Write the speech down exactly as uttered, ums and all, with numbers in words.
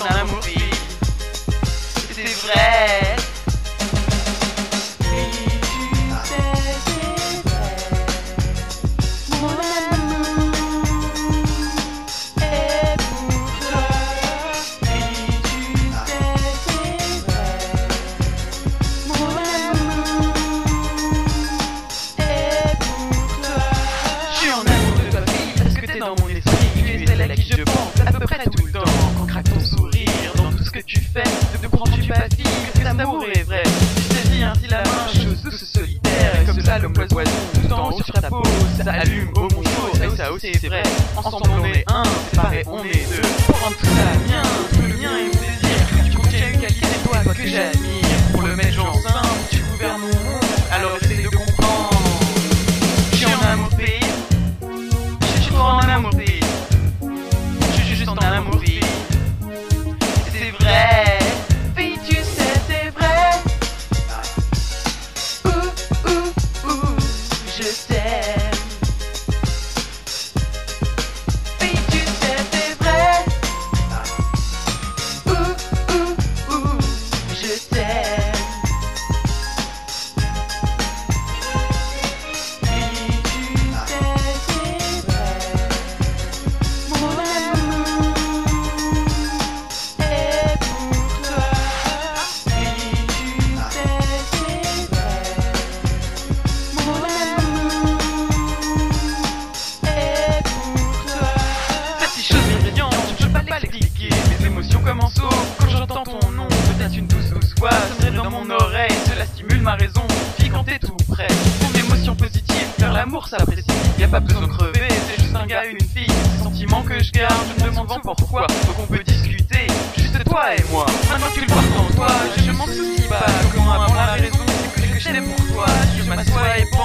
son amour-fille. C'est vrai. Ça allume au mon chaud, ça aussi c'est vrai. Ensemble on est un, séparés on est deux. Pour rendre tout ça bien, que le mien est mon désir, que tu contiens une qualité toi que j'admire. Pour le mettre ensemble, tu gouvernes mon monde, alors essaye de comprendre. Je suis en amour pays, je suis en amour pays, je suis juste en amour pays. C'est vrai. Toi, je m'en soucie pas, comment avant la raison, c'est que je t'aime pour toi, je m'assois et pense.